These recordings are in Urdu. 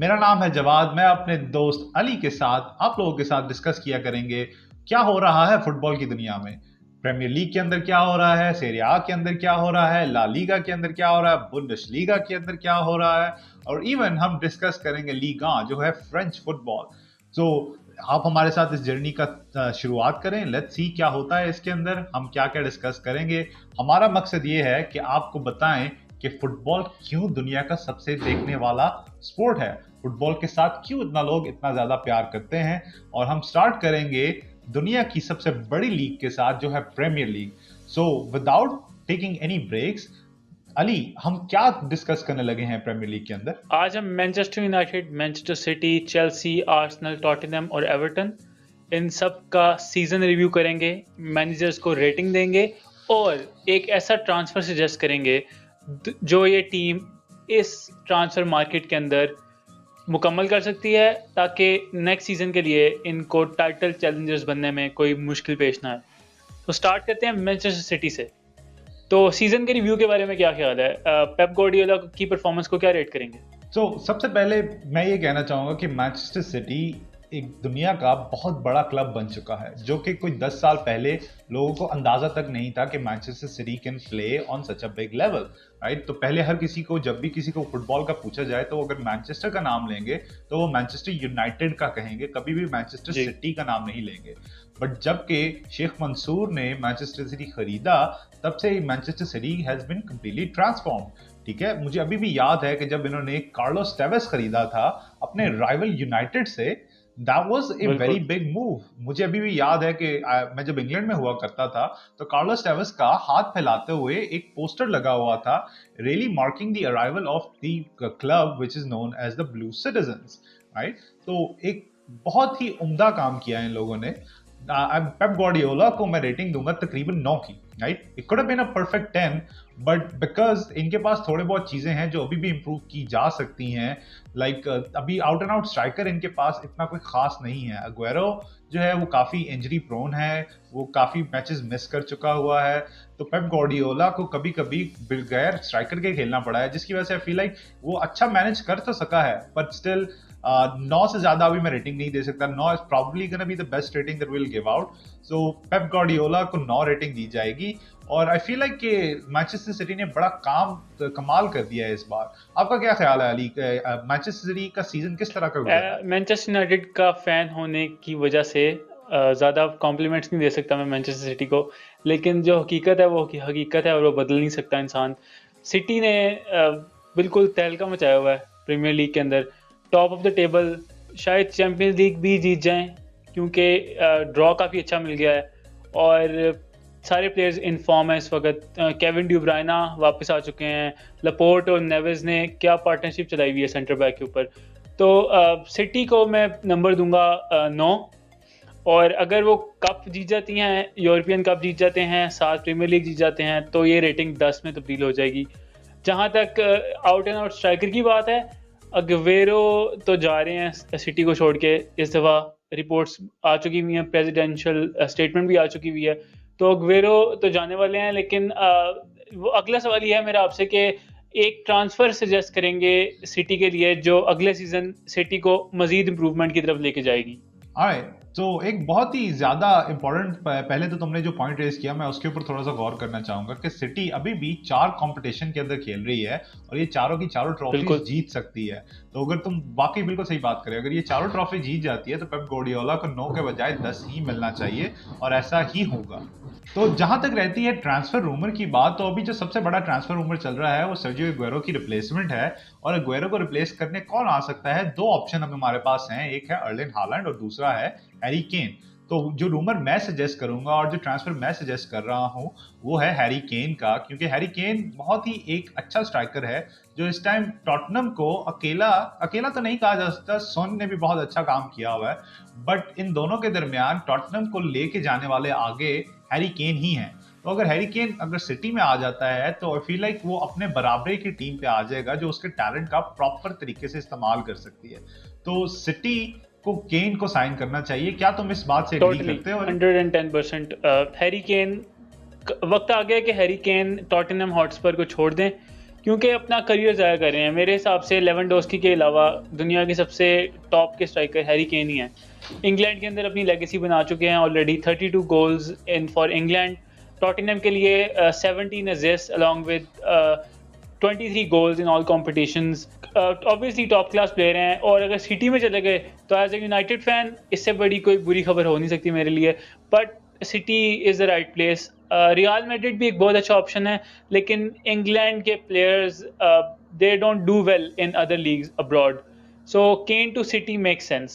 میرا نام ہے جواد. میں اپنے دوست علی کے ساتھ آپ لوگوں کے ساتھ ڈسکس کیا کریں گے کیا ہو رہا ہے فٹ بال کی دنیا میں. پریمیئر لیگ کے اندر کیا ہو رہا ہے, سیری آ کے اندر کیا ہو رہا ہے, لا لیگا کے اندر کیا ہو رہا ہے, بوندس لیگا کے اندر کیا ہو رہا ہے, اور ایون ہم ڈسکس کریں گے لیگا جو ہے فرینچ فٹ بال. سو آپ ہمارے ساتھ اس جرنی کا شروعات کریں. لیٹس سی کیا ہوتا ہے اس کے اندر, ہم کیا کیا ڈسکس کریں گے. ہمارا مقصد یہ ہے کہ آپ کو بتائیں کہ فٹ بال کیوں دنیا کا سب سے دیکھنے والا سپورٹ ہے, فٹ بال کے ساتھ کیوں اتنا لوگ اتنا زیادہ پیار کرتے ہیں. اور ہم سٹارٹ کریں گے دنیا کی سب سے بڑی لیگ کے ساتھ جو ہے premier league. So without taking any breaks, Ali ہم کیا ڈسکس کرنے لگے ہیں پریمیئر لیگ کے اندر؟ آج ہم Manchester United, Manchester City, Chelsea, Arsenal, Tottenham اور ایورٹن, ان سب کا سیزن ریویو کریں گے, مینیجرز کو ریٹنگ دیں گے اور ایک ایسا ٹرانسفر سجیسٹ کریں گے جو یہ ٹیم اس ٹرانسفر مارکیٹ کے اندر مکمل کر سکتی ہے تاکہ نیکسٹ سیزن کے لیے ان کو ٹائٹل چیلنجرز بننے میں کوئی مشکل پیش نہ آئے. تو سٹارٹ کرتے ہیں مینچسٹر سٹی سے. تو سیزن کے ریویو کے بارے میں کیا خیال ہے, پیپ گواردیولا کی پرفارمنس کو کیا ریٹ کریں گے؟ تو سب سے پہلے میں یہ کہنا چاہوں گا کہ مینچسٹر سٹی ایک دنیا کا بہت بڑا کلب بن چکا ہے, جو کہ کوئی 10 سال پہلے لوگوں کو اندازہ تک نہیں تھا کہ Manchester City can play on such a big level, right. تو پہلے ہر کسی کو, جب بھی کسی کو فٹ بال کا پوچھا جائے تو اگر مانچسٹر کا نام لیں گے تو وہ مانچسٹر یونائٹیڈ کا کہیں گے, کبھی بھی مانچسٹر سٹی کا نام نہیں لیں گے. بٹ جب کہ شیخ منصور نے مانچسٹر سٹی خریدا تب سے Manchester City has been completely transformed. ٹھیک ہے, مجھے ابھی بھی یاد ہے کہ جب انہوں نے کارلوس ٹیویز خریدا تھا اپنے رائیول یونائٹیڈ سے, That was a very big move. مجھے ابھی بھی یاد ہے کہ میں جب انگلینڈ میں ہوا کرتا تھا تو کارلوس ٹیویز کا ہاتھ پھیلاتے ہوئے ایک پوسٹر لگا ہوا تھا, really marking the arrival of the club which is known as the Blue Citizens, right. تو ایک بہت ہی عمدہ کام کیا ہے ان لوگوں نے. پیپ گواردیولا کو میں ریٹنگ دوں گا تقریباً 9 کی, right. It could have been a perfect 10 but because ان کے پاس تھوڑے بہت چیزیں ہیں جو ابھی بھی امپروو کی جا سکتی ہیں, لائک ابھی آؤٹ اینڈ آؤٹ اسٹرائکر ان کے پاس اتنا کوئی خاص نہیں ہے. اگویرو جو ہے وہ کافی انجری پرون ہے, وہ کافی میچز مس کر چکا ہوا ہے, تو پیپ گواردیولا کو کبھی کبھی بغیر اسٹرائکر کے کھیلنا پڑا ہے, جس کی وجہ سے آئی فیل لائک وہ اچھا مینج کر تو سکا ہے بٹ اسٹل 9 سے زیادہ ابھی میں ریٹنگ نہیں دے سکتا. 9 is probably gonna be the best rating that we'll give out. So Pep Guardiola کو 9 ریٹنگ دی جائے گی. اور I feel like کہ مانچسٹر سٹی نے بڑا کمال کر دیا ہے اس بار. آپ کا کیا خیال ہے علی, مانچسٹر سٹی کا سیزن کس طرح کا گزرا ہے؟ مانچسٹر یونائٹیڈ کا فین ہونے کی وجہ سے زیادہ کمپلیمنٹس نہیں دے سکتا میں مانچسٹر سٹی کو, لیکن جو حقیقت ہے وہ حقیقت ہے اور وہ بدل نہیں سکتا انسان. سٹی نے بالکل تہلکہ مچایا ہوا ہے پریمیئر لیگ کے اندر, ٹاپ آف دا ٹیبل, شاید چیمپئنز لیگ بھی جیت جائیں کیونکہ ڈرا کافی اچھا مل گیا ہے اور سارے پلیئرز ان فارم ہیں اس وقت. کیون ڈی برائن واپس آ چکے ہیں, لپورٹ اور نیوز نے کیا پارٹنرشپ چلائی ہوئی ہے سینٹر بیک کے اوپر. تو سٹی کو میں نمبر دوں گا 9, اور اگر وہ کپ جیت جاتی ہیں, یورپین کپ جیت جاتے ہیں, 7 پریمیئر لیگ جیت جاتے ہیں, تو یہ ریٹنگ 10 میں تبدیل ہو جائے گی. جہاں تک آؤٹ اینڈ آؤٹ اسٹرائکر کی بات ہے, اگویرو تو جا رہے ہیں سٹی کو چھوڑ کے اس دفعہ, رپورٹس آ چکی ہوئی ہیں, پریزیڈینشیل اسٹیٹمنٹ بھی آ چکی ہوئی ہے, تو اگویرو تو جانے والے ہیں. لیکن اگلا سوال یہ ہے میرا آپ سے کہ ایک ٹرانسفر سجیسٹ کریں گے سٹی کے لیے جو اگلے سیزن سٹی کو مزید امپروومنٹ کی طرف لے کے جائے گی. آئے تو ایک بہت ہی زیادہ امپورٹنٹ, پہلے تو تم نے جو پوائنٹ ریز کیا میں اس کے اوپر تھوڑا سا غور کرنا چاہوں گا کہ سٹی ابھی بھی 4 کمپٹیشن کے اندر کھیل رہی ہے اور یہ چاروں کی چاروں ٹرافی جیت سکتی ہے. تو اگر تم واقعی بالکل صحیح بات کرے, اگر یہ چاروں ٹرافی جیت جاتی ہے تو پیپ گواردیولا کو 9 کے بجائے 10 ہی ملنا چاہیے اور ایسا ہی ہوگا. تو جہاں تک رہتی ہے ٹرانسفر رومر کی بات, تو ابھی جو سب سے بڑا ٹرانسفر رومر چل رہا ہے وہ سرجیو اگویرو کی ریپلیسمنٹ ہے. اور اگویرو کو ریپلیس کرنے کون آ سکتا ہے؟ 2 آپشن ہمارے پاس ہیں, ایک ہے ارلنگ ہالینڈ اور دوسرا ہے ہیری کین. تو جو رومر میں سجیسٹ کروں گا اور جو ٹرانسفر میں سجیسٹ کر رہا ہوں وہ ہے ہیری کین کا, کیونکہ ہیری کین بہت ہی ایک اچھا اسٹرائکر ہے جو اس ٹائم ٹاٹنہم کو اکیلا تو نہیں کہا جا سکتا, سون نے بھی بہت اچھا کام کیا ہوا ہے, بٹ ان دونوں کے درمیان ٹاٹنہم کو لے کے جانے والے آگے ہیری کین ہی ہیں. تو اگر ہیری کین اگر سٹی میں آ جاتا ہے تو آئی فیل لائک وہ اپنے برابری کی ٹیم پہ آ جائے گا جو اس کے ٹیلنٹ کا پراپر طریقے سے استعمال کر سکتی ہے. تو سٹی کو کین کو سائن کرنا چاہیے, کیا تم اس بات سے ایگری کرتے ہو؟ 110%. ہیری کین, وقت آ گیا کہ ہیری کین ٹاٹنہم ہاٹسپر کو چھوڑ دیں کیونکہ اپنا کریئر ضائع کر رہے ہیں. میرے حساب سے لیونڈوسکی کے علاوہ دنیا کے سب سے ٹاپ کے اسٹرائکر ہیری کین ہی ہیں. انگلینڈ کے اندر اپنی لیگیسی بنا چکے ہیں already, 32 goals in for England. Tottenham کے لیے 17 assist along with 23 goals in all competitions. Obviously top class player ہیں, اور اگر سٹی میں چلے گئے تو ایز اے یونائٹیڈ فین اس سے بڑی کوئی بری خبر ہو نہیں سکتی میرے لیے. But City is the right place. Real Madrid بھی ایک بہت اچھا آپشن ہے, لیکن انگلینڈ کے players they don't do well in other leagues abroad, so can to City make sense.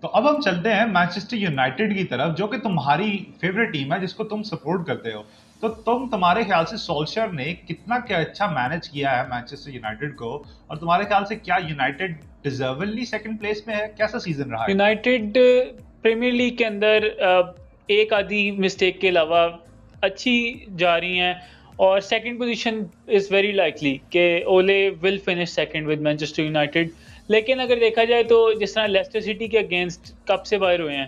تو اب ہم چلتے ہیں مانچسٹر یونائٹیڈ کی طرف, جو کہ تمہاری فیوریٹ ٹیم ہے, جس کو تم سپورٹ کرتے ہو. تو تمہارے خیال سے سولشر نے کتنا کیا اچھا مینج کیا ہے مانچسٹر یونائٹیڈ کو, اور تمہارے خیال سے کیا یونائٹیڈ ڈیزرولی سیکنڈ پلیس میں ہے؟ کیسا سیزن رہا ہے یونائٹیڈ پریمیئر لیگ کے اندر؟ ایک آدھی مسٹیک کے علاوہ اچھی جا رہی ہیں, اور second position is very likely کہ Ole will finish second with Manchester United. لیکن اگر دیکھا جائے تو جس طرح لیسٹر سٹی کے اگینسٹ کپ سے باہر ہوئے ہیں,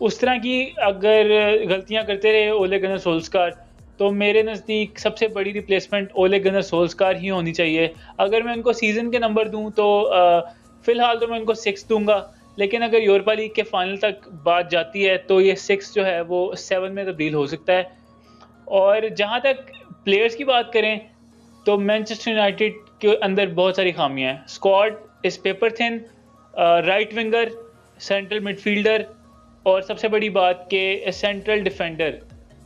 اس طرح کی اگر غلطیاں کرتے رہے اولے گنر سولسکار, تو میرے نزدیک سب سے بڑی ریپلیسمنٹ اولے گنر سولسکار ہی ہونی چاہیے. اگر میں ان کو سیزن کے نمبر دوں تو فی الحال تو میں ان کو 6 دوں گا, لیکن اگر یورپا لیگ کے فائنل تک بات جاتی ہے تو یہ 6 جو ہے وہ 7 میں تبدیل ہو سکتا ہے. اور جہاں تک پلیئرز کی بات کریں تو مانچسٹر یونائٹیڈ کے اندر بہت ساری خامیاں ہیں. Squad is paper thin, right winger, central midfielder, اور سب سے بڑی بات کہ central defender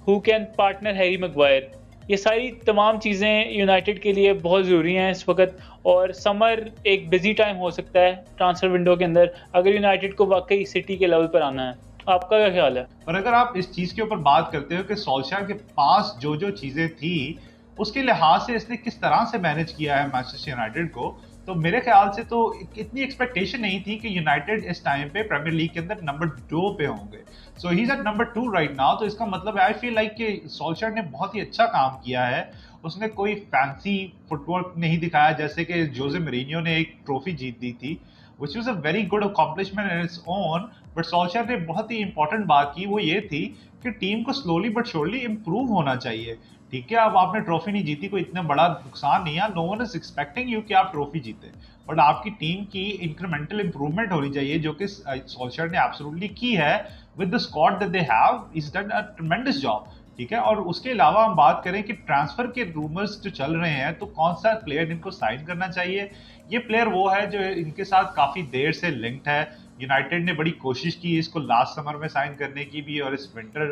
who can partner Harry Maguire. یہ ساری تمام چیزیں یونائٹیڈ کے لیے بہت ضروری ہیں اس وقت, اور سمر ایک بزی ٹائم ہو سکتا ہے ٹرانسفر ونڈو کے اندر, اگر یونائٹیڈ کو واقعی سٹی کے لیول پر آنا ہے. آپ کا کیا خیال ہے؟ اور اگر آپ اس چیز کے اوپر بات کرتے ہو کہ سولشار کے پاس جو چیزیں تھیں اس کے لحاظ سے اس نے کس طرح سے مینج کیا ہے مانچسٹر یونائٹیڈ کو, تو میرے خیال سے تو اتنی ایکسپیکٹیشن نہیں تھی کہ یونائٹیڈ اس ٹائم پہ پریمیئر لیگ کے اندر نمبر 2 پہ ہوں گے. So he is at number 2 right now. تو اس کا مطلب ہے آئی فیل لائک کہ سولشر نے بہت ہی اچھا کام کیا ہے. اس نے کوئی فینسی فٹ بال نہیں دکھایا جیسے کہ جوزے مورینیو نے ایک ٹرافی جیت دی تھی, which was a very good accomplishment in its own, but Solskjaer نے بہت ہی امپورٹنٹ بات کی, وہ یہ تھی کہ ٹیم کو slowly but surely improve ہونا چاہیے. ٹھیک ہے, اب آپ نے ٹرافی نہیں جیتی, کوئی اتنا بڑا نقصان نہیں ہے. No one is expecting you کہ آپ ٹرافی جیتے, بٹ آپ کی ٹیم کی انکریمنٹل امپروومنٹ ہونی چاہیے, جو کہ سولشر نے ایبسولوٹلی کی ہے. With the squad that they have, is done a tremendous job. ٹھیک ہے, اور اس کے علاوہ ہم بات کریں کہ ٹرانسفر کے رومرز جو چل رہے ہیں, تو کون سا پلیئر ان کو سائن کرنا چاہیے. یہ پلیئر وہ ہے جو ان کے ساتھ کافی دیر سے لنکڈ ہے. یونائٹیڈ نے بڑی کوشش کی اس کو لاسٹ سمر میں سائن کرنے کی بھی, اور اس ونٹر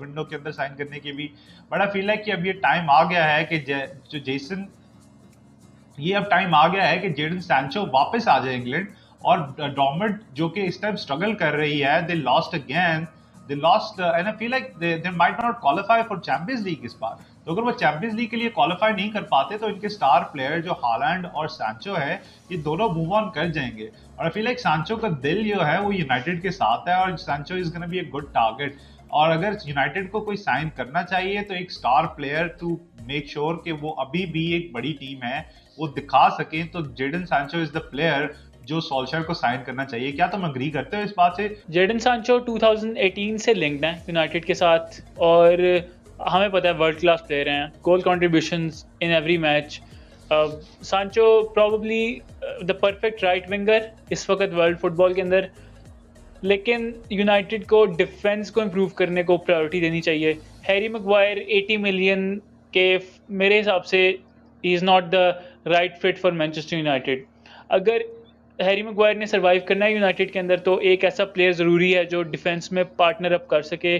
ونڈو کے اندر سائن کرنے کی بھی. بڑا فیل ہے کہ اب یہ ٹائم آ گیا ہے کہ جو جیسن یہ اب ٹائم آ گیا ہے کہ جیڈن سینچو واپس آ جائے انگلینڈ, اور ڈورمنٹ جو کہ اس ٹائم اسٹرگل کر رہی ہے, they lost again. They lost and I feel like they might not qualify for Champions League اس بار. تو اگر وہ چیمپئنز لیگ کے لیے کوالیفائی نہیں کر پاتے تو ان کے اسٹار پلیئر جو ہالینڈ اور سانچو ہے, یہ دونوں موو آن کر جائیں گے. اور I feel like سانچو کا دل جو ہے وہ یونائٹیڈ کے ساتھ ہے, اور Sancho is gonna be a good target. اور اگر یونائٹیڈ کو کوئی سائن کرنا چاہیے تو ایک star player to make sure کہ وہ ابھی بھی ایک بڑی ٹیم ہے وہ دکھا سکیں, تو جیڈن سانچو از دا پلیئر جو سولشر کو سائن کرنا چاہیے. کیا تم اگری کرتے ہو اس بات سے؟ جیڈن سانچو 2018 سے لنکڈ ہیں یونائٹیڈ کے ساتھ, اور ہمیں پتہ ہے ورلڈ کلاس پلیئر ہیں, goal contributions in every match. Sancho probably the perfect right winger اس وقت ورلڈ فٹ بال کے اندر, لیکن یونائٹیڈ کو ڈیفینس کو امپروو کرنے کو پرائیورٹی دینی چاہیے. ہیری مگوائر 80 ملین کے میرے حساب سے he is not the right fit for Manchester United. اگر ہیری مگوائر نے سروائیو کرنا ہے یونائٹیڈ کے اندر تو ایک ایسا پلیئر ضروری ہے جو ڈیفینس میں پارٹنر اپ کر سکے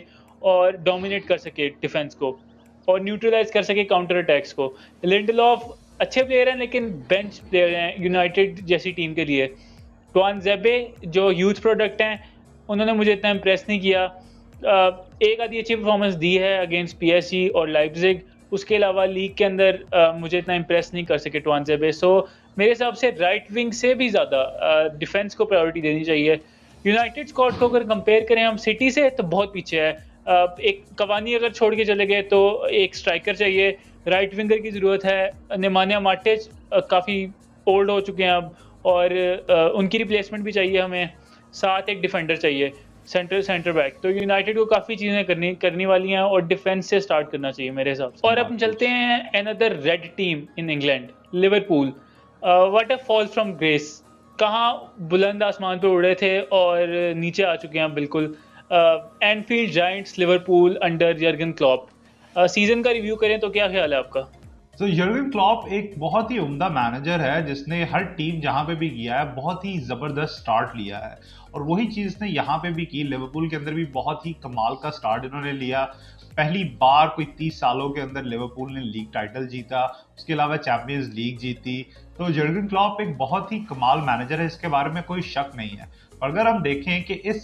اور ڈومینیٹ کر سکے ڈیفینس کو, اور نیوٹرلائز کر سکے کاؤنٹر اٹیکس کو. لینڈلوف اچھے پلیئر ہیں لیکن بینچ پلیئر ہیں یونائٹیڈ جیسی ٹیم کے لیے. ٹوان زیبے جو یوتھ پروڈکٹ ہیں, انہوں نے مجھے اتنا امپریس نہیں کیا. ایک آدھی اچھی پرفارمنس دی ہے اگینسٹ پی ایس جی اور لائپزگ, اس کے علاوہ لیگ کے اندر مجھے اتنا امپریس نہیں کر سکے ٹوان زیبے. سو میرے حساب سے رائٹ ونگ سے بھی زیادہ ڈیفینس کو پرائیورٹی دینی چاہیے. یونائٹیڈ اسکواڈ کو اگر کمپیئر کریں ہم سٹی سے تو بہت پیچھے ہے. ایک کوانی اگر چھوڑ کے چلے گئے تو ایک اسٹرائکر چاہیے, رائٹ ونگر کی ضرورت ہے. نیمانیا مارٹیج کافی اولڈ ہو چکے ہیں اب, اور ان کی ریپلیسمنٹ بھی چاہیے ہمیں. ساتھ ایک ڈیفینڈر چاہیے. Centre back. تو یونائٹڈ کو کافی چیزیں کرنی والی ہیں اور ڈیفینس سے سٹارٹ کرنا چاہیے میرے حساب سے. اور اب چلتے ہیں another red team in England, Liverpool. What a fall from grace. کہاں بلند آسمان پر اڑے تھے اور نیچے آ چکے ہیں بالکل. Anfield Giants Liverpool under Jürgen Klopp. Season کا ریویو کریں تو کیا خیال ہے آپ کا؟ تو یورگن کلوپ ایک بہت ہی عمدہ مینیجر ہے جس نے ہر ٹیم جہاں پہ بھی گیا ہے بہت ہی زبردست سٹارٹ لیا ہے, اور وہی چیز نے یہاں پہ بھی کی. لیورپول کے اندر بھی بہت ہی کمال کا سٹارٹ انہوں نے لیا. پہلی بار کوئی 30 سالوں کے اندر لیورپول نے لیگ ٹائٹل جیتا, اس کے علاوہ چیمپئنز لیگ جیتی. تو یورگن کلوپ ایک بہت ہی کمال مینیجر ہے, اس کے بارے میں کوئی شک نہیں ہے. اور اگر ہم دیکھیں کہ اس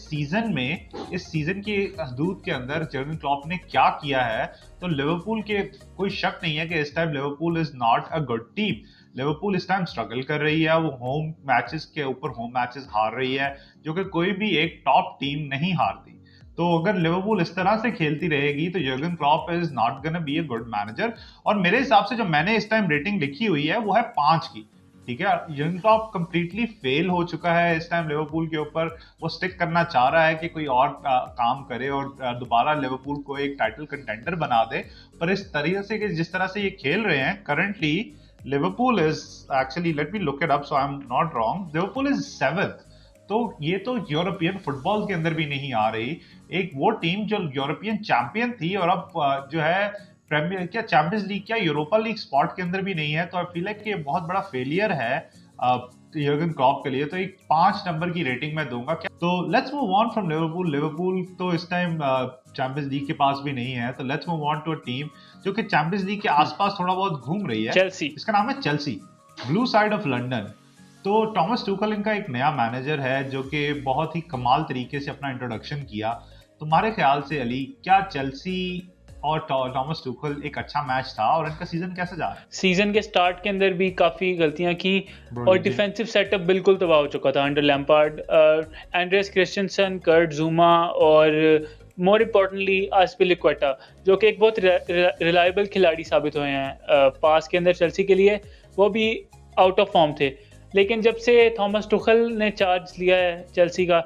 سیزن کے حدود کے اندر جرمن کلوپ نے کیا کیا ہے, تو لیورپول کے کوئی شک نہیں ہے کہ اس time Liverpool is not a good team. Liverpool اس ٹائم اسٹرگل کر رہی ہے, وہ ہوم میچز کے اوپر ہوم میچز ہار رہی ہے, جو کہ کوئی بھی ایک ٹاپ ٹیم نہیں ہارتی. تو اگر لیورپول اس طرح سے کھیلتی رہے گی تو Jurgen Klopp is not gonna be a good manager. اور میرے حساب سے جو میں نے اس ٹائم ریٹنگ لکھی ہوئی ہے وہ ہے 5 کی. ٹھیک ہے, یورگن کلوپ کمپلیٹلی فیل ہو چکا ہے اس ٹائم لیورپول کے اوپر. وہ سٹک کرنا چاہ رہا ہے کہ کوئی اور کام کرے اور دوبارہ لیورپول کو ایک ٹائٹل کنٹینڈر بنا دے, پر اس طریقے سے کہ جس طرح سے یہ کھیل رہے ہیں currently, Liverpool is actually let me look it up so I am not wrong, Liverpool is 7th. تو یہ تو یورپین فٹ بال کے اندر بھی نہیں آ رہی, ایک وہ ٹیم جو یورپین چیمپئن تھی اور اب جو ہے پریمیئر کیا چیمپئنز لیگ کیا یوروپا لیگ اسپاٹ کے اندر بھی نہیں ہے. تو آئی فیل لائک کہ یہ بہت بڑا فیلئر ہے یورگن کلوپ کے لیے. تو ایک 5 نمبر کی ریٹنگ میں دوں گا. تو let's move on from Liverpool. Liverpool تو اس ٹائم چیمپئنز لیگ کے پاس بھی نہیں ہے, تو let's move on to a team جو کہ چیمپئنز لیگ کے آس پاس تھوڑا بہت گھوم رہی ہے. چیلسی, اس کا نام ہے Chelsea, blue side of London. تو ٹامس ٹوخل ان کا ایک نیا مینیجر ہے جو کہ بہت ہی کمال طریقے سے اپنا انٹروڈکشن کیا. تمہارے خیال سے علی, کیا چیلسی اور ٹامس ٹوخل ایک اچھا میچ تھا اور ان کا سیزن کیسا جا رہا ہے؟ سیزن کے سٹارٹ کے اندر بھی کافی غلطیاں کی اور ڈیفینسو سیٹ اپ بالکل تباہ ہو چکا تھا انڈر لیمپارڈ. اینڈریس کرسچنسن, کرٹ زوما اور مور امپورٹنٹلی آسپیلیکویٹا جو کہ ایک بہت ریلائبل کھلاڑی ثابت ہوئے ہیں پاس کے اندر چیلسی کے لیے, وہ بھی آؤٹ آف فارم تھے. لیکن جب سے تھامس ٹوخل نے چارج لیا ہے چیلسی کا,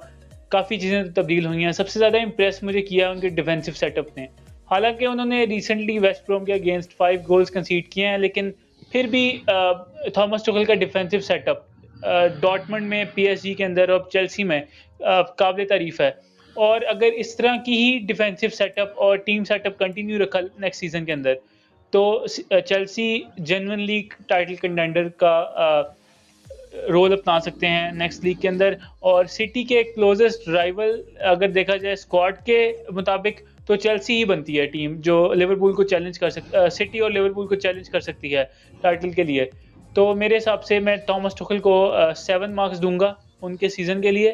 کافی چیزیں تبدیل ہوئی ہیں. سب سے زیادہ امپریس مجھے کیا ان کے ڈیفینسو سیٹ اپ نے. حالانکہ انہوں نے ریسنٹلی ویسٹ بروم کے اگینسٹ 5 گولز کنسیڈ کیے ہیں, لیکن پھر بھی تھامس ٹوخل کا ڈیفینسو سیٹ اپ ڈورٹمنڈ میں, پی ایس جی کے اندر اور چیلسی میں قابل تعریف ہے. اور اگر اس طرح کی ہی ڈیفینسو سیٹ اپ اور ٹیم سیٹ اپ کنٹینیو رکھا نیکسٹ سیزن کے اندر تو Chelsea genuine league title contender کا رول اپنا سکتے ہیں نیکسٹ لیگ کے اندر. اور سٹی کے کلوزسٹ رائیول اگر دیکھا جائے اسکواڈ کے مطابق تو چیلسی ہی بنتی ہے ٹیم جو لیورپول کو چیلنج کر سکتی, سٹی اور لیورپول کو چیلنج کر سکتی ہے ٹائٹل کے لیے. تو میرے حساب سے میں تھامس ٹوخل کو 7 مارکس دوں گا ان کے سیزن کے لیے.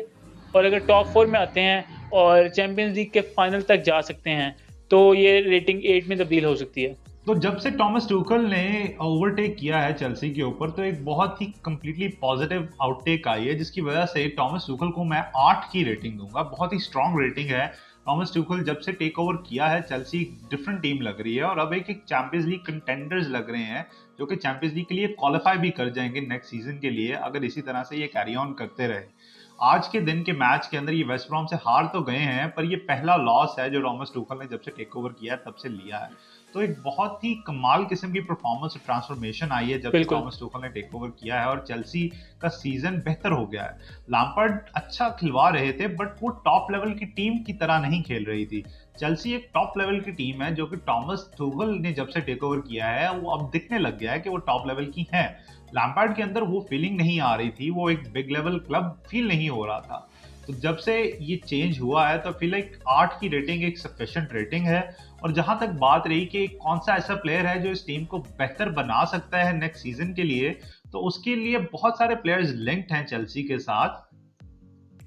اور اگر ٹاپ 4 میں آتے ہیں اور چیمپئنز لیگ کے فائنل تک جا سکتے ہیں تو یہ ریٹنگ 8 میں تبدیل ہو سکتی ہے. تو جب سے ٹامس ٹوخل نے اوورٹیک کیا ہے چیلسی کے اوپر تو ایک بہت ہی کمپلیٹلی پازیٹیو آؤٹ ٹیک آئی ہے, جس کی وجہ سے ٹامس ٹوخل کو میں 8 کی ریٹنگ دوں گا. بہت ہی اسٹرانگ ریٹنگ ہے. ٹامس ٹوخل جب سے ٹیک اوور کیا ہے چیلسی ایک ڈفرنٹ ٹیم لگ رہی ہے اور اب ایک چیمپئنز لیگ کنٹینڈرز لگ رہے ہیں جو کہ چیمپئنز لیگ کے لیے کوالیفائی بھی کر جائیں گے نیکسٹ سیزن کے لیے اگر اسی طرح سے یہ کیری آن کرتے رہے. آج کے دن کے میچ کے اندر یہ ویسٹ بروم سے ہار تو گئے ہیں, پر یہ پہلا لاس ہے جو ٹامس ٹوخل نے جب سے ٹیک اوور کیا ہے تب سے لیا ہے. تو ایک بہت ہی کمال قسم کی پرفارمنس اور ٹرانسفارمیشن آئی ہے جب ٹامس ٹوخل نے ٹیک اوور کیا ہے اور چیلسی کا سیزن بہتر ہو گیا ہے. لیمپارڈ اچھا کھلوا رہے تھے بٹ وہ ٹاپ لیول کی ٹیم کی طرح نہیں کھیل رہی تھی. چیلسی ایک ٹاپ لیول کی ٹیم ہے جو کہ ٹامس ٹوخل نے جب سے ٹیک اوور کیا ہے وہ اب دکھنے لگ گیا ہے کہ وہ ٹاپ لیول کی ہیں. لیمپارڈ کے اندر وہ فیلنگ نہیں آ رہی تھی, وہ ایک بگ لیول کلب فیل نہیں ہو رہا تھا. تو جب سے یہ چینج ہوا ہے تو فی الحال 8 کی ریٹنگ ایک سفیشینٹ ریٹنگ ہے. اور جہاں تک بات رہی کہ کون سا ایسا پلیئر ہے جو اس ٹیم کو بہتر بنا سکتا ہے نیکسٹ سیزن کے لیے, تو اس کے لیے بہت سارے پلیئرز لنکڈ ہیں چیلسی کے ساتھ,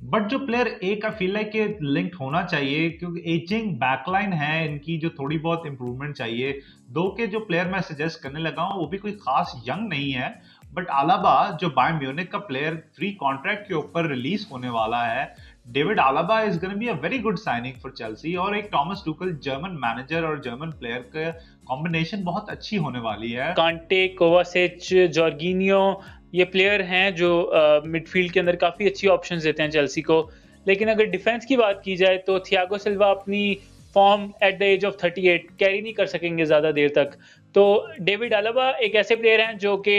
بٹ جو پلیئر ایک کا فیل ہے کہ لنکڈ ہونا چاہیے کیونکہ ایجنگ بیک لائن ہے ان کی جو تھوڑی بہت امپروومنٹ چاہیے. دو کے جو پلیئر میں سجیسٹ کرنے لگا ہوں وہ بھی کوئی خاص ینگ نہیں ہے, بٹ آلابا جو بائرن میونخ کا پلیئر فری کانٹریکٹ کے اوپر ریلیز ہونے والا ہے, David Alaba is gonna be a very good signing for Chelsea. اور ایک ٹامس ٹوخل جرمن مینیجر اور جرمن پلیئر کا کمبینیشن بہت اچھی ہونے والی ہے. کانٹے, کوواسچ, جورگینیو, یہ پلیئر ہیں جو مڈ فیلڈ کے اندر کافی اچھی آپشنز دیتے ہیں چیلسی کو. لیکن اگر ڈیفینس کی بات کی جائے تو تھیاگو سلوا اپنی form at the age of 38 carry نہیں کر سکیں گے زیادہ دیر تک. تو ڈیوڈ الابا ایک ایسے پلیئر ہیں جو کہ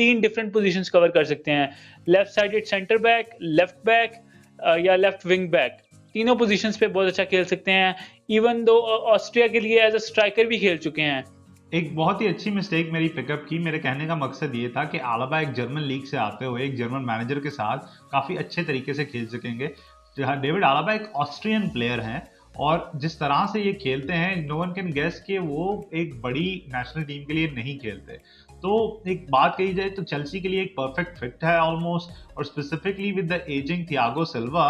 3 ڈفرینٹ پوزیشنس کور کر سکتے ہیں, left sided centre back, left back یا لیفٹ ونگ بیک, تینوں پوزیشنس پہ بہت اچھا کھیل سکتے ہیں. ایون دو آسٹریا کے لیے ایز اے اسٹرائکر بھی کھیل چکے ہیں. ایک بہت ہی اچھی مسٹیک میری پک اپ کی, میرے کہنے کا مقصد یہ تھا کہ آلابا ایک جرمن لیگ سے آتے ہوئے ایک جرمن مینیجر کے ساتھ کافی اچھے طریقے سے کھیل سکیں گے. ڈیوڈ آلابا ایک آسٹرین پلیئر ہیں اور جس طرح سے یہ کھیلتے ہیں نو ون کین گیس کہ وہ ایک بڑی نیشنل ٹیم کے لیے نہیں کھیلتے. تو ایک بات کہی جائے تو چیلسی کے لیے ایک پرفیکٹ فٹ ہے آلموسٹ, اور specifically with the ageing Thiago Silva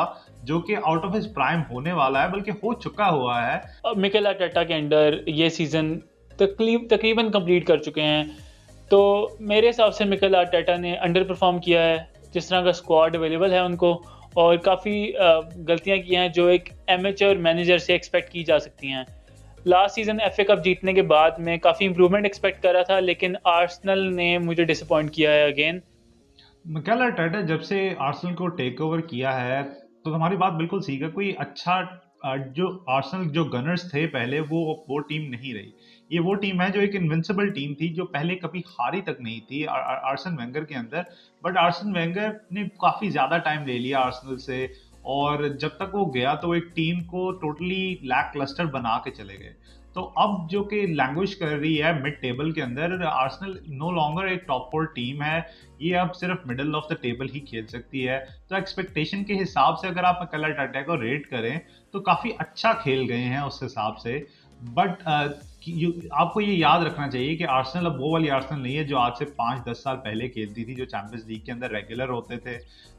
جو کہ آؤٹ آف ہز پرائم ہونے والا ہے, بلکہ ہو چکا ہوا ہے. میکل آرٹیٹا کے انڈر یہ سیزن تقریباً کمپلیٹ کر چکے ہیں. تو میرے حساب سے میکل آرٹیٹا نے انڈر پرفارم کیا ہے جس طرح کا اسکواڈ اویلیبل ہے ان کو, اور کافی غلطیاں کی ہیں جو ایک ایمیچور مینیجر سے ایکسپیکٹ کی جا سکتی ہیں. لاسٹ سیزن ایف اے کپ جیتنے کے بعد میں کافی امپروومنٹ ایکسپیکٹ کر رہا تھا, لیکن آرسنل نے مجھے ڈس اپوائنٹ کیا ہے اگین. میکل آرٹیٹا جب سے آرسنل کو ٹیک اوور کیا ہے تو ہماری بات بالکل سیکھا, کوئی اچھا جو آرسنل جو گنرز تھے پہلے وہ ٹیم نہیں رہی. یہ وہ ٹیم ہے جو ایک انونسیبل ٹیم تھی جو پہلے کبھی ہاری تک نہیں تھی آرسن وینگر کے اندر, بٹ آرسن وینگر نے کافی زیادہ ٹائم لے لیا آرسنل سے, اور جب تک وہ گیا تو ایک ٹیم کو ٹوٹلی لیک کلسٹر بنا کے چلے گئے. تو اب جو کہ لینگویج کر رہی ہے مڈ ٹیبل کے اندر, آرسنل نو لانگر ایک ٹاپ 4 ٹیم ہے, یہ اب صرف مڈل آف دا ٹیبل ہی کھیل سکتی ہے. تو ایکسپیکٹیشن کے حساب سے اگر آپ میکل آرٹیٹا کو ریٹ کریں تو کافی اچھا کھیل گئے ہیں اس حساب سے, بٹ آپ کو یہ یاد رکھنا چاہیے کہ آرسنل اب وہ والی آرسنل نہیں ہے جو آج سے 5-10 سال پہلے کھیلتی تھی, جو چیمپئنز لیگ کے اندر ریگولر ہوتے تھے,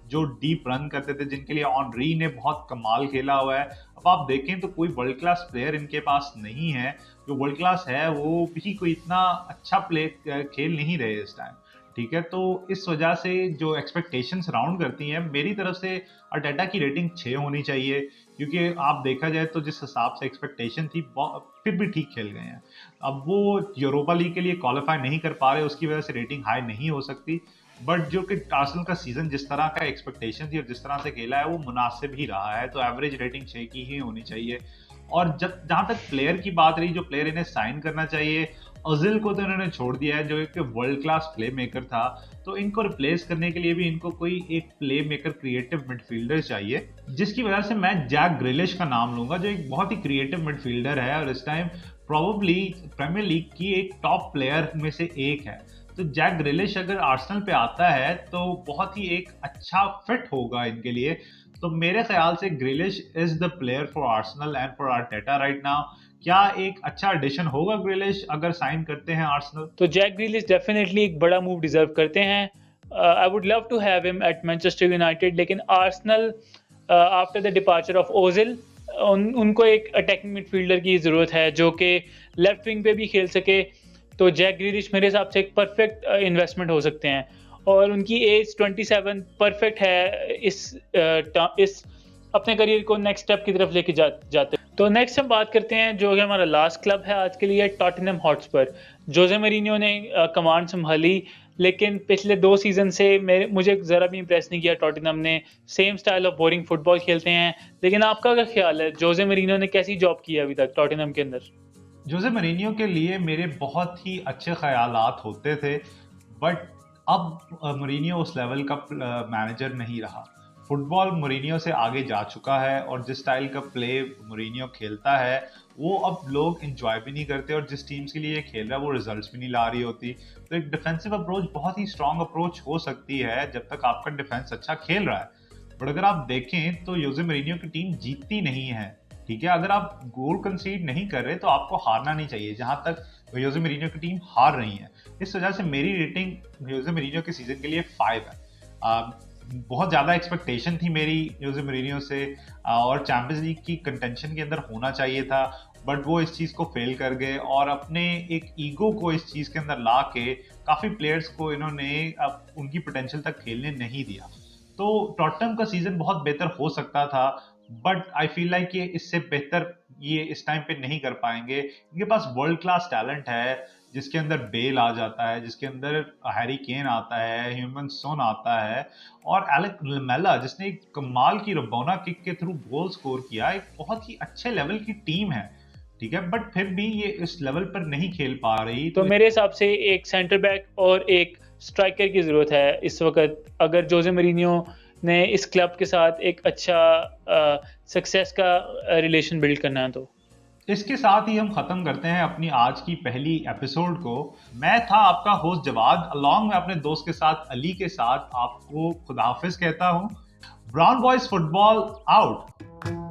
جو ڈیپ رن کرتے تھے, جن کے لیے آنری نے بہت کمال کھیلا ہوا ہے. اب آپ دیکھیں تو کوئی ورلڈ کلاس پلیئر ان کے پاس نہیں ہے, جو ورلڈ کلاس ہے وہ بھی کوئی اتنا اچھا پلے کھیل نہیں رہے اس ٹائم, ٹھیک ہے. تو اس وجہ سے جو ایکسپیکٹیشنس راؤنڈ کرتی ہیں, میری طرف سے آرٹیٹا کی ریٹنگ 6 ہونی چاہیے, کیونکہ آپ دیکھا جائے تو جس حساب سے ایکسپیکٹیشن تھی پھر بھی ٹھیک کھیل گئے ہیں. اب وہ یوروپا لیگ کے لیے کوالیفائی نہیں کر پا رہے, اس کی وجہ سے ریٹنگ ہائی نہیں ہو سکتی, بٹ جو کہ آرسنل کا سیزن جس طرح کا ایکسپیکٹیشن تھی اور جس طرح سے کھیلا ہے وہ مناسب ہی رہا ہے. تو ایوریج ریٹنگ 6 کی ہی ہونی چاہیے. اور جہاں تک پلیئر کی بات رہی جو پلیئر انہیں سائن کرنا چاہیے, ازل کو تو انہوں نے چھوڑ دیا ہے جو ایک ورلڈ کلاس پلے میکر تھا, تو ان کو ریپلیس کرنے کے لیے بھی ان کو کوئی ایک playmaker creative midfielder چاہیے, جس کی وجہ سے میں جیک گریلش کا نام لوں گا جو ایک بہت ہی کریٹو مڈ فیلڈر ہے اور اس ٹائم پروبلی پریمیئر لیگ کی ایک ٹاپ پلیئر میں سے ایک ہے. تو جیک گریلش اگر آرسنل پہ آتا ہے تو بہت ہی ایک اچھا فٹ ہوگا ان کے لیے. تو میرے خیال سے Grealish is the player for Arsenal and for Arteta right now. کیا ایک اچھا ایڈیشن ہوگا گریلش اگر سائن کرتے ہیں آرسنل؟ تو جیک گریلش ڈیفینیٹلی ایک بڑا موو ڈیزرو کرتے ہیں. I would love to have him at Manchester United, لیکن Arsenal after the departure of Ozil ان کو ایک اٹیکنگ مڈ فیلڈر کی ضرورت ہے جو کہ لیفٹ ونگ پہ بھی کھیل سکے. تو جیک گریلش میرے حساب سے ایک پرفیکٹ انویسٹمنٹ ہو سکتے ہیں, اور ان کی ایج 27 پرفیکٹ ہے اس اپنے کریئر کو نیکسٹ اسٹیپ کی طرف لے کے جاتے. تو نیکسٹ ہم بات کرتے ہیں جو کہ ہمارا لاسٹ کلب ہے آج کے لیے, ٹاٹنہم ہاٹس پر. جوزے مورینیو نے کمانڈ سنبھالی, لیکن پچھلے 2 سیزن سے مجھے ذرا بھی امپریس نہیں کیا ٹاٹنہم نے. Same style of boring football کھیلتے ہیں, لیکن آپ کا کیا خیال ہے جوزے مورینیو نے کیسی جاب کی ہے ابھی تک ٹاٹنہم کے اندر؟ جوزے مورینیو کے لیے میرے بہت ہی اچھے خیالات ہوتے تھے, بٹ اب مورینیو اس لیول کا مینیجر نہیں رہا. فٹ بال مورینیو سے آگے جا چکا ہے, اور جس سٹائل کا پلے مورینیو کھیلتا ہے وہ اب لوگ انجوائے بھی نہیں کرتے, اور جس ٹیمز کے لیے یہ کھیل رہا ہے وہ ریزلٹس بھی نہیں لا رہی ہوتی. تو ایک ڈیفینسو اپروچ بہت ہی اسٹرانگ اپروچ ہو سکتی ہے جب تک آپ کا ڈیفینس اچھا کھیل رہا ہے, بٹ اگر آپ دیکھیں تو جوزے مورینیو کی ٹیم جیتتی نہیں ہے, ٹھیک ہے. اگر آپ گول کنسیڈ نہیں کر رہے تو آپ کو ہارنا نہیں چاہیے, جہاں تک جوزے مورینیو کی ٹیم ہار رہی ہے. اس وجہ سے میری ریٹنگ جوزے مورینیو کے سیزن کے لیے 5 ہے. بہت زیادہ ایکسپیکٹیشن تھی میری جوزے مورینیو سے, اور چیمپئنز لیگ کی کنٹینشن کے اندر ہونا چاہیے تھا, بٹ وہ اس چیز کو فیل کر گئے, اور اپنے ایک ایگو کو اس چیز کے اندر لا کے کافی پلیئرز کو انہوں نے ان کی پوٹینشیل تک کھیلنے نہیں دیا. تو ٹاٹنہم کا سیزن بہت بہتر ہو سکتا تھا, بٹ آئی فیل لائک کہ اس سے بہتر یہ اس ٹائم پہ نہیں کر پائیں گے. ان کے پاس ورلڈ کلاس ٹیلنٹ ہے, جس کے اندر بیل آ جاتا ہے, جس کے اندر ہیری کین آتا ہے, ہیومن سون آتا ہے, اور ایلک لمیلا جس نے ایک کمال کی ربونا کک کے تھرو گول سکور کیا. ایک بہت ہی اچھے لیول کی ٹیم ہے, ٹھیک ہے, بٹ پھر بھی یہ اس لیول پر نہیں کھیل پا رہی. تو میرے حساب سے ایک سینٹر بیک اور ایک اسٹرائکر کی ضرورت ہے اس وقت. اگر جوزے مورینیو نے اس کلب کے ساتھ ایک اچھا سکسیس کا ریلیشن بلڈ کرنا ہے. تو اس کے ساتھ ہی ہم ختم کرتے ہیں اپنی آج کی پہلی ایپیسوڈ کو. میں تھا آپ کا ہوسٹ جواد, الانگ میں اپنے دوست کے ساتھ علی کے ساتھ آپ کو خدا حافظ کہتا ہوں. Brown boys football out.